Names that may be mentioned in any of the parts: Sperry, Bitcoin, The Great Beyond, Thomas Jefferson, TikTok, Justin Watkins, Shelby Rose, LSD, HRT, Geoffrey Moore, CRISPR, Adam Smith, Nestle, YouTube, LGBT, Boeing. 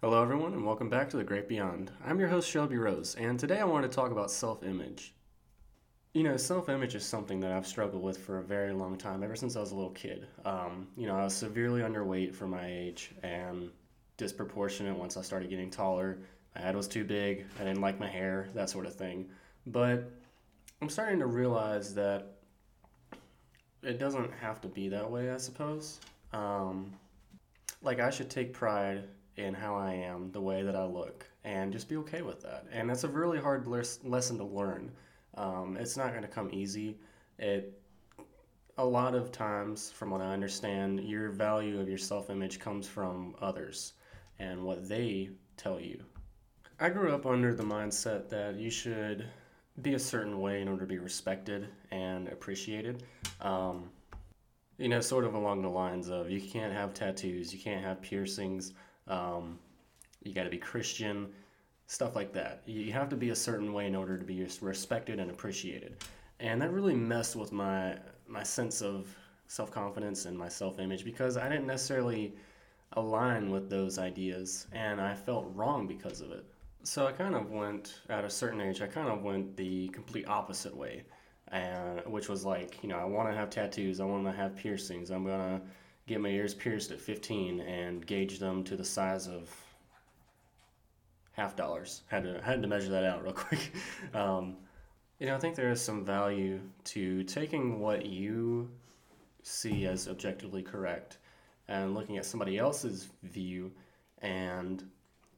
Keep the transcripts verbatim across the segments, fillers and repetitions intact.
Hello everyone and welcome back to The Great Beyond. I'm your host Shelby Rose and today I want to talk about self-image. You know, self-image is something that I've struggled with for a very long time, ever since I was a little kid. Um, you know, I was severely underweight for my age and disproportionate once I started getting taller. My head was too big, I didn't like my hair, that sort of thing. But I'm starting to realize that it doesn't have to be that way, I suppose. Um, like I should take pride in how I am, the way that I look, and just be okay with that. And that's a really hard les- lesson to learn. Um, it's not going to come easy. It a lot of times, from what I understand, your value of your self-image comes from others and what they tell you. I grew up under the mindset that you should be a certain way in order to be respected and appreciated. Um, you know, sort of along the lines of you can't have tattoos, you can't have piercings, Um, you got to be Christian, stuff like that. You have to be a certain way in order to be respected and appreciated. And that really messed with my my sense of self-confidence and my self-image because I didn't necessarily align with those ideas and I felt wrong because of it. So I kind of went, at a certain age, I kind of went the complete opposite way, and which was like, you know, I want to have tattoos, I want to have piercings, I'm going to get my ears pierced at fifteen and gauge them to the size of half dollars. Had to had to measure that out real quick. Um, you know, I think there is some value to taking what you see as objectively correct and looking at somebody else's view and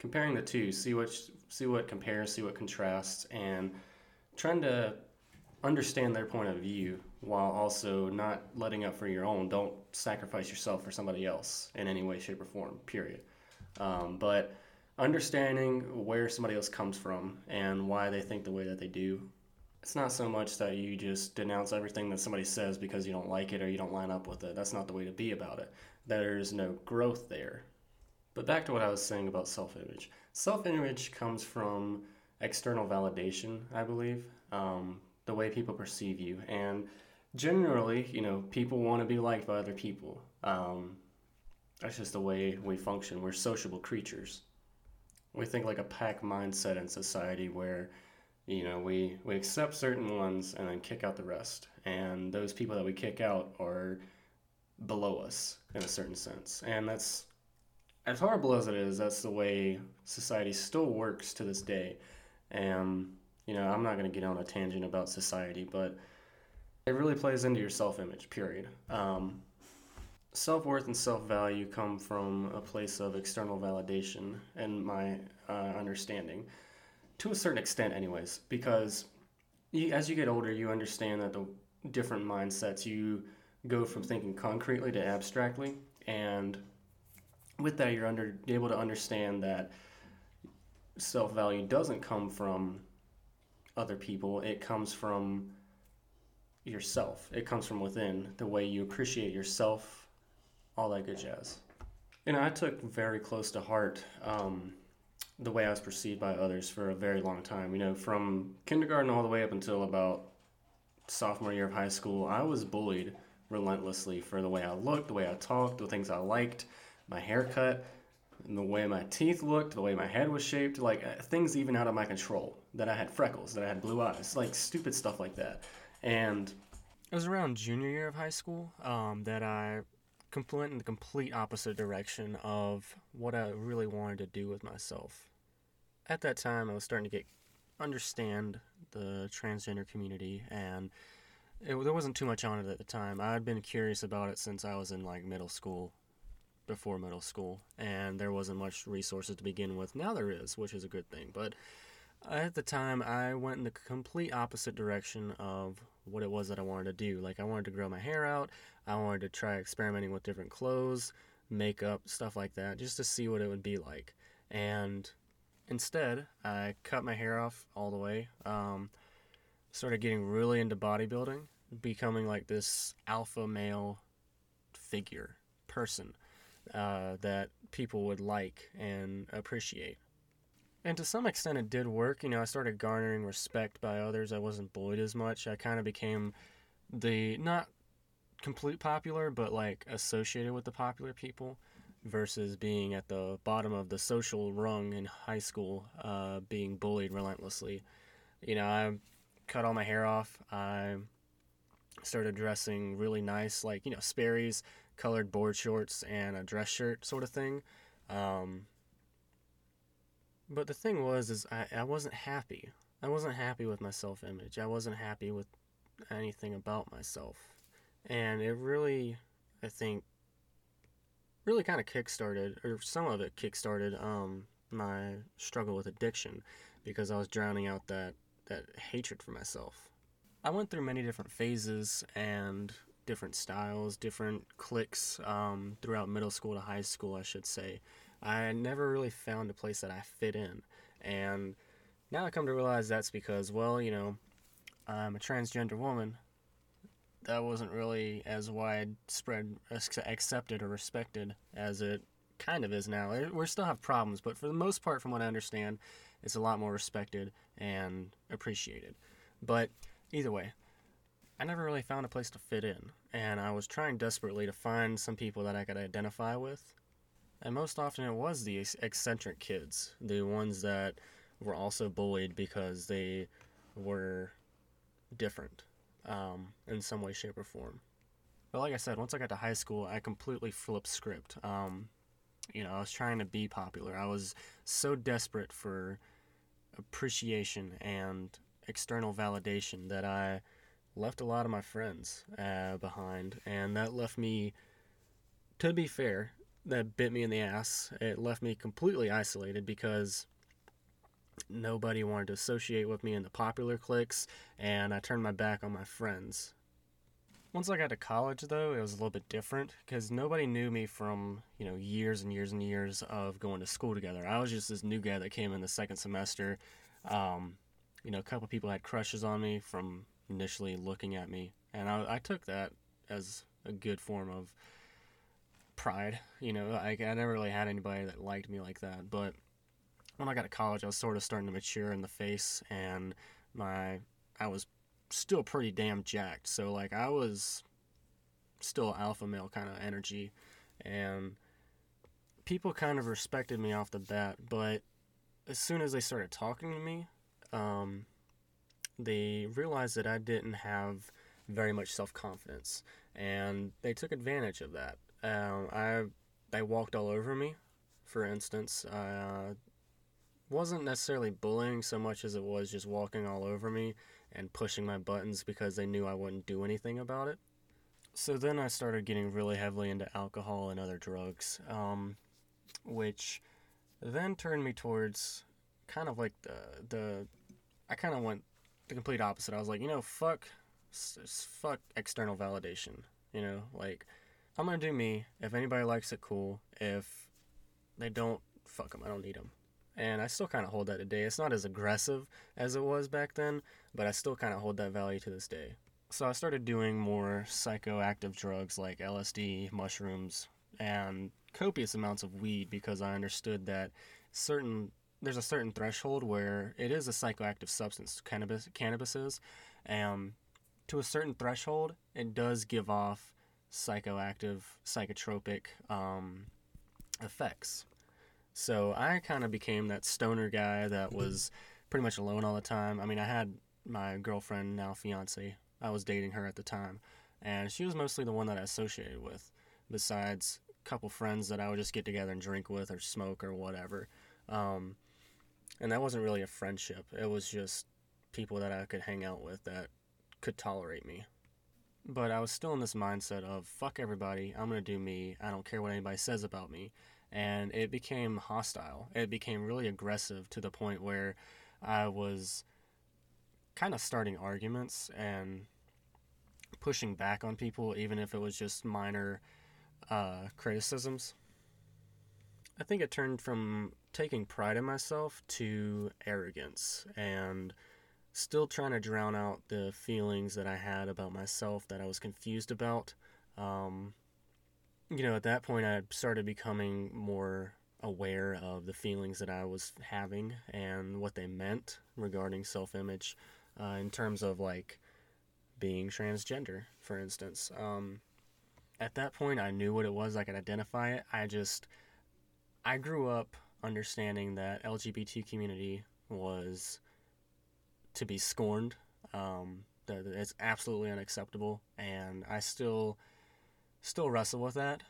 comparing the two. See what see what compares, see what contrasts, and trying to understand their point of view while also not letting up for your own. Don't sacrifice yourself for somebody else in any way, shape, or form, period. Um, but understanding where somebody else comes from and why they think the way that they do. It's not so much that you just denounce everything that somebody says because you don't like it or you don't line up with it. That's not the way to be about it. There's no growth there. But back to what I was saying about self-image. Self-image comes from external validation, I believe. Um, the way people perceive you, and generally, you know, people want to be liked by other people. Um, that's just the way we function. We're sociable creatures. We think like a pack mindset in society where, you know, we, we accept certain ones and then kick out the rest. And those people that we kick out are below us in a certain sense. And that's, as horrible as it is, that's the way society still works to this day. And you know, I'm not going to get on a tangent about society, but it really plays into your self-image, period. Um, self-worth and self-value come from a place of external validation, in my uh, understanding, to a certain extent anyways, because you, as you get older, you understand that the different mindsets, you go from thinking concretely to abstractly, and with that, you're under, able to understand that self-value doesn't come from other people. It comes from yourself. It comes from within, the way you appreciate yourself, all that good jazz. And I took very close to heart um, the way I was perceived by others for a very long time. You know, from kindergarten all the way up until about sophomore year of high school, I was bullied relentlessly for the way I looked, the way I talked, the things I liked, my haircut, and the way my teeth looked, the way my head was shaped, like things even out of my control, that I had freckles, that I had blue eyes, like stupid stuff like that. And it was around junior year of high school um, that I went in the complete opposite direction of what I really wanted to do with myself. At that time, I was starting to get understand the transgender community, and it, there wasn't too much on it at the time. I had been curious about it since I was in like middle school, before middle school, and there wasn't much resources to begin with. Now there is, which is a good thing, but at the time I went in the complete opposite direction of what it was that I wanted to do. Like I wanted to grow my hair out, I wanted to try experimenting with different clothes, makeup, stuff like that, just to see what it would be like. And instead, I cut my hair off all the way, um, started getting really into bodybuilding, becoming like this alpha male figure, person. Uh, that people would like and appreciate. And to some extent it did work. You know, I started garnering respect by others. I wasn't bullied as much. I kind of became the, not complete popular, but like associated with the popular people. versus being at the bottom of the social rung in high school, uh, being bullied relentlessly. You know, I cut all my hair off. I started dressing really nice, like, you know, Sperry's, colored board shorts and a dress shirt sort of thing. Um, but the thing was, is I, I wasn't happy. I wasn't happy with my self-image. I wasn't happy with anything about myself. And it really, I think, really kind of kick-started, or some of it kick-started, um, my struggle with addiction, because I was drowning out that, that hatred for myself. I went through many different phases and different styles, different cliques, um, throughout middle school to high school, I should say. I never really found a place that I fit in, and now I come to realize that's because, well, you know, I'm a transgender woman. That wasn't really as widespread, accepted, or respected as it kind of is now. We still have problems, but for the most part, from what I understand, it's a lot more respected and appreciated. But either way, I never really found a place to fit in, and I was trying desperately to find some people that I could identify with, and most often it was the eccentric kids, the ones that were also bullied because they were different, um, in some way, shape, or form. But like I said, once I got to high school, I completely flipped script. Um, you know, I was trying to be popular. I was so desperate for appreciation and external validation that I left a lot of my friends uh, behind, and that left me, to be fair, that bit me in the ass. It left me completely isolated because nobody wanted to associate with me in the popular cliques, and I turned my back on my friends. Once I got to college, though, it was a little bit different because nobody knew me from, you know, years and years and years of going to school together. I was just this new guy that came in the second semester. Um, you know, a couple people had crushes on me from initially looking at me, and I, I took that as a good form of pride. You know, I, I never really had anybody that liked me like that, but when I got to college, I was sort of starting to mature in the face, and my I was still pretty damn jacked. So, like, I was still alpha male kind of energy, and people kind of respected me off the bat, but as soon as they started talking to me, um, they realized that I didn't have very much self-confidence, and they took advantage of that. Um, I they walked all over me, for instance. I uh, wasn't necessarily bullying so much as it was just walking all over me and pushing my buttons because they knew I wouldn't do anything about it. So then I started getting really heavily into alcohol and other drugs, um, which then turned me towards kind of like the... the I kind of went the complete opposite. I was like, you know, fuck, fuck external validation. You know, like, I'm going to do me. If anybody likes it, cool. If they don't, fuck them. I don't need them. And I still kind of hold that today. It's not as aggressive as it was back then, but I still kind of hold that value to this day. So I started doing more psychoactive drugs like L S D, mushrooms, and copious amounts of weed because I understood that certain there's a certain threshold where it is a psychoactive substance, cannabis cannabis is. Um, to a certain threshold, it does give off psychoactive, psychotropic um, effects. So I kind of became that stoner guy that was pretty much alone all the time. I mean, I had my girlfriend, now fiance. I was dating her at the time, and she was mostly the one that I associated with, besides a couple friends that I would just get together and drink with or smoke or whatever. Um, and that wasn't really a friendship. It was just people that I could hang out with that could tolerate me. But I was still in this mindset of, fuck everybody, I'm going to do me, I don't care what anybody says about me. And it became hostile. It became really aggressive to the point where I was kind of starting arguments and pushing back on people, even if it was just minor uh, criticisms. I think it turned from taking pride in myself to arrogance and still trying to drown out the feelings that I had about myself that I was confused about. Um... You know, at that point, I started becoming more aware of the feelings that I was having and what they meant regarding self-image uh, in terms of, like, being transgender, for instance. Um, at that point, I knew what it was. I could identify it. I just, I grew up understanding that L G B T community was to be scorned. Um, that it's absolutely unacceptable. And I still, still wrestle with that,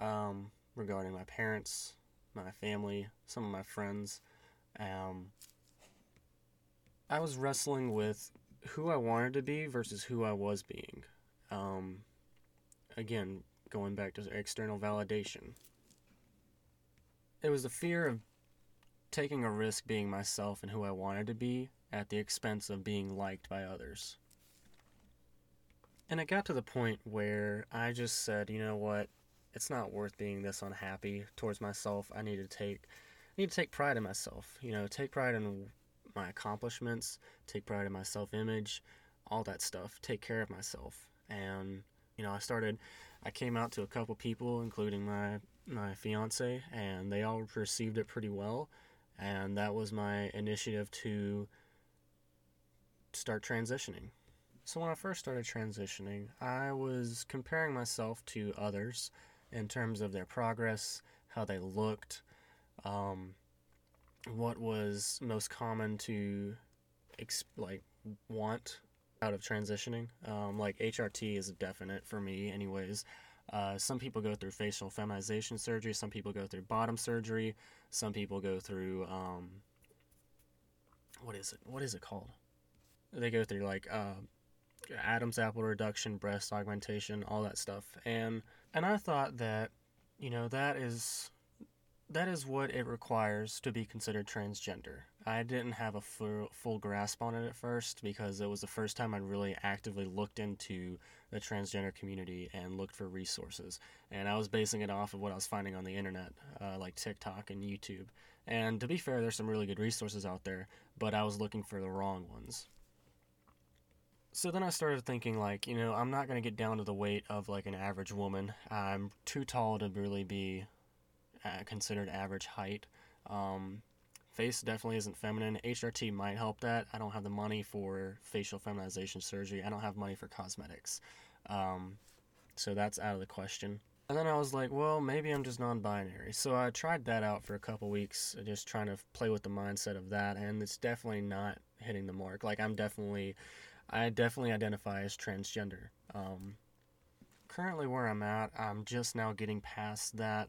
um, regarding my parents, my family, some of my friends. Um, I was wrestling with who I wanted to be versus who I was being. Um, again, going back to external validation. It was the fear of taking a risk being myself and who I wanted to be at the expense of being liked by others. And it got to the point where I just said, you know what, it's not worth being this unhappy towards myself. I need to take, I need to take pride in myself, you know, take pride in my accomplishments, take pride in my self-image, all that stuff, take care of myself. And, you know, I started, I came out to a couple people, including my, my fiance, and they all received it pretty well. And that was my initiative to start transitioning. So when I first started transitioning, I was comparing myself to others in terms of their progress, how they looked, um, what was most common to exp- like want out of transitioning. Um, like H R T is definite for me anyways. Uh, some people go through facial feminization surgery. Some people go through bottom surgery. Some people go through, um, what is it? What is it called? They go through like, uh, Adam's apple reduction, breast augmentation, all that stuff. And, and I thought that, you know, that is, that is what it requires to be considered transgender. I didn't have a full, full grasp on it at first because it was the first time I really actively looked into the transgender community and looked for resources. And I was basing it off of what I was finding on the internet, uh, like TikTok and YouTube. And to be fair, there's some really good resources out there, but I was looking for the wrong ones. So then I started thinking, like, you know, I'm not going to get down to the weight of, like, an average woman. I'm too tall to really be uh, considered average height. Um, face definitely isn't feminine. H R T might help that. I don't have the money for facial feminization surgery. I don't have money for cosmetics. Um, so that's out of the question. And then I was like, well, maybe I'm just non-binary. So I tried that out for a couple weeks, just trying to play with the mindset of that. And it's definitely not hitting the mark. Like, I'm definitely... I definitely identify as transgender. Um, currently where I'm at, I'm just now getting past that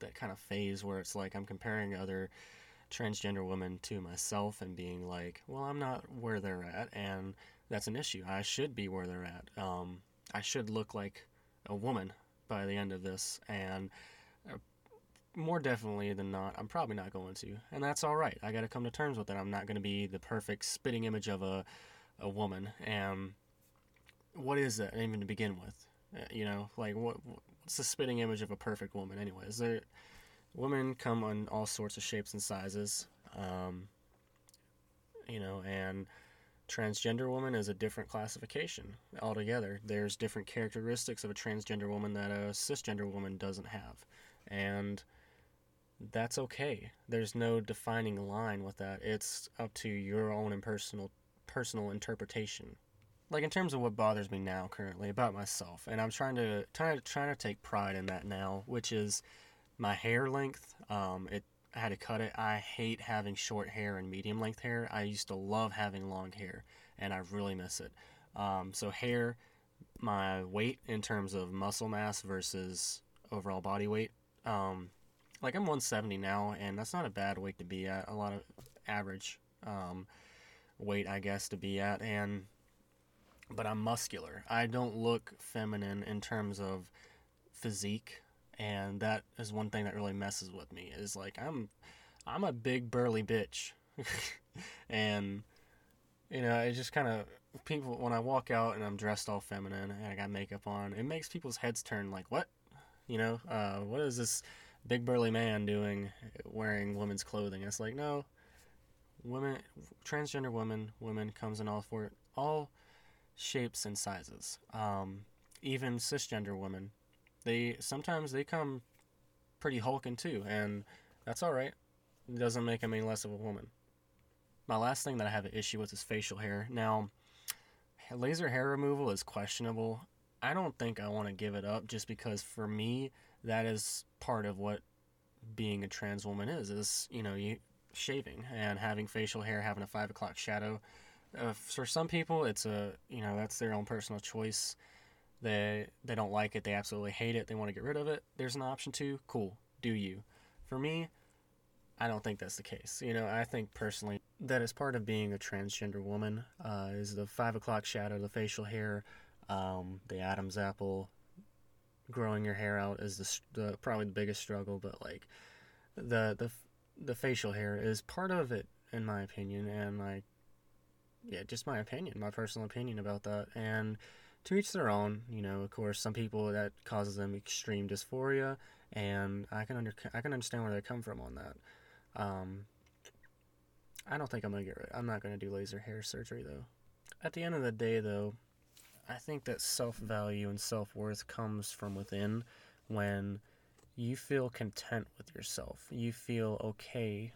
that kind of phase where it's like I'm comparing other transgender women to myself and being like, well, I'm not where they're at, and that's an issue. I should be where they're at. Um, I should look like a woman by the end of this, and more definitely than not, I'm probably not going to, and that's all right. I got to come to terms with it. I'm not going to be the perfect spitting image of a a woman. Um, what is that even to begin with? Uh, you know, like what what's the spitting image of a perfect woman anyways? There, women come in all sorts of shapes and sizes. Um, you know, and transgender woman is a different classification altogether. There's different characteristics of a transgender woman that a cisgender woman doesn't have. And that's okay. There's no defining line with that. It's up to your own impersonal personal interpretation. Like in terms of what bothers me now currently about myself, and I'm trying to trying to trying to take pride in that now, which is my hair length. Um, it I had to cut it. I hate having short hair and medium length hair. I used to love having long hair, and I really miss it. Um, so hair, my weight in terms of muscle mass versus overall body weight. Um, like I'm one seventy now, and that's not a bad weight to be at. A lot of average. Um, weight I guess to be at, and but I'm muscular. I don't look feminine in terms of physique, and that is one thing that really messes with me, is like I'm I'm a big burly bitch. And you know, it just kind of, people when I walk out and I'm dressed all feminine and I got makeup on, it makes people's heads turn like, what, you know, uh what is this big burly man doing wearing women's clothing? It's like, no. Women, transgender women, women comes in all for all shapes and sizes. Um, even cisgender women, they sometimes they come pretty hulking too, and that's all right. It doesn't make them any less of a woman. My last thing that I have an issue with is facial hair. Now, laser hair removal is questionable. I don't think I want to give it up, just because for me, that is part of what being a trans woman is, is, you know, you shaving and having facial hair, having a five o'clock shadow. Uh, for some people, it's a, you know, that's their own personal choice. They, they don't like it. They absolutely hate it. They want to get rid of it. There's an option to, cool, do you. For me, I don't think that's the case. You know, I think personally that is part of being a transgender woman, uh, is the five o'clock shadow, the facial hair, um, the Adam's apple, growing your hair out is the, the probably the biggest struggle, but like the, the, the facial hair is part of it, in my opinion. And like, yeah, just my opinion, my personal opinion about that. And to each their own, you know, of course, some people that causes them extreme dysphoria, and I can under, I can understand where they come from on that. Um, I don't think I'm going to get rid I'm not going to do laser hair surgery, though. At the end of the day, though, I think that self-value and self-worth comes from within, when you feel content with yourself. You feel okay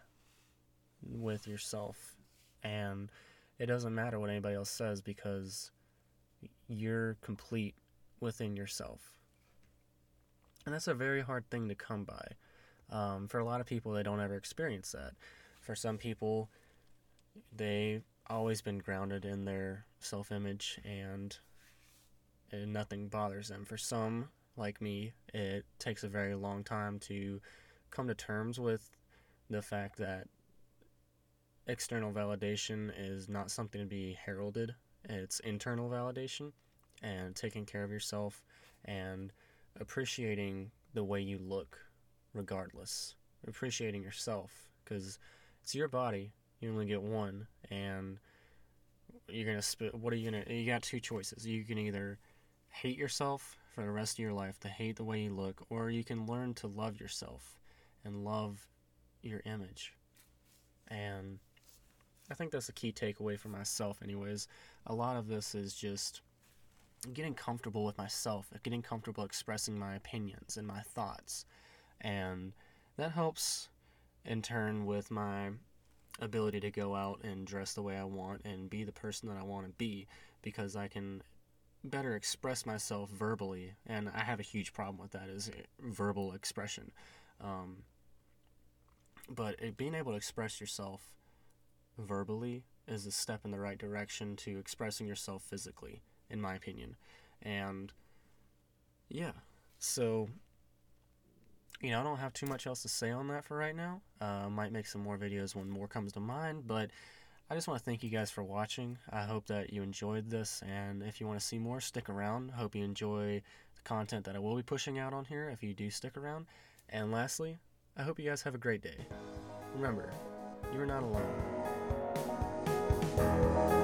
with yourself, and it doesn't matter what anybody else says, because you're complete within yourself. And that's a very hard thing to come by. Um, for a lot of people, they don't ever experience that. For some people, they've always been grounded in their self-image, and, and nothing bothers them. For some, like me, it takes a very long time to come to terms with the fact that external validation is not something to be heralded. It's internal validation, and taking care of yourself, and appreciating the way you look regardless. Appreciating yourself, because it's your body. You only get one, and you're going to spit. What are you going to, you got two choices. You can either hate yourself for the rest of your life, to hate the way you look, or you can learn to love yourself and love your image. And I think that's a key takeaway for myself anyways. A lot of this is just getting comfortable with myself, getting comfortable expressing my opinions and my thoughts. And that helps in turn with my ability to go out and dress the way I want and be the person that I want to be, because I can better express myself verbally. And I have a huge problem with that, is verbal expression. Um, but it, being able to express yourself verbally is a step in the right direction to expressing yourself physically, in my opinion. And yeah, so, you know, I don't have too much else to say on that for right now. I uh, might make some more videos when more comes to mind, but I just want to thank you guys for watching. I hope that you enjoyed this, and if you want to see more, stick around. Hope you enjoy the content that I will be pushing out on here if you do stick around. And lastly, I hope you guys have a great day. Remember, you're not alone. Thank you.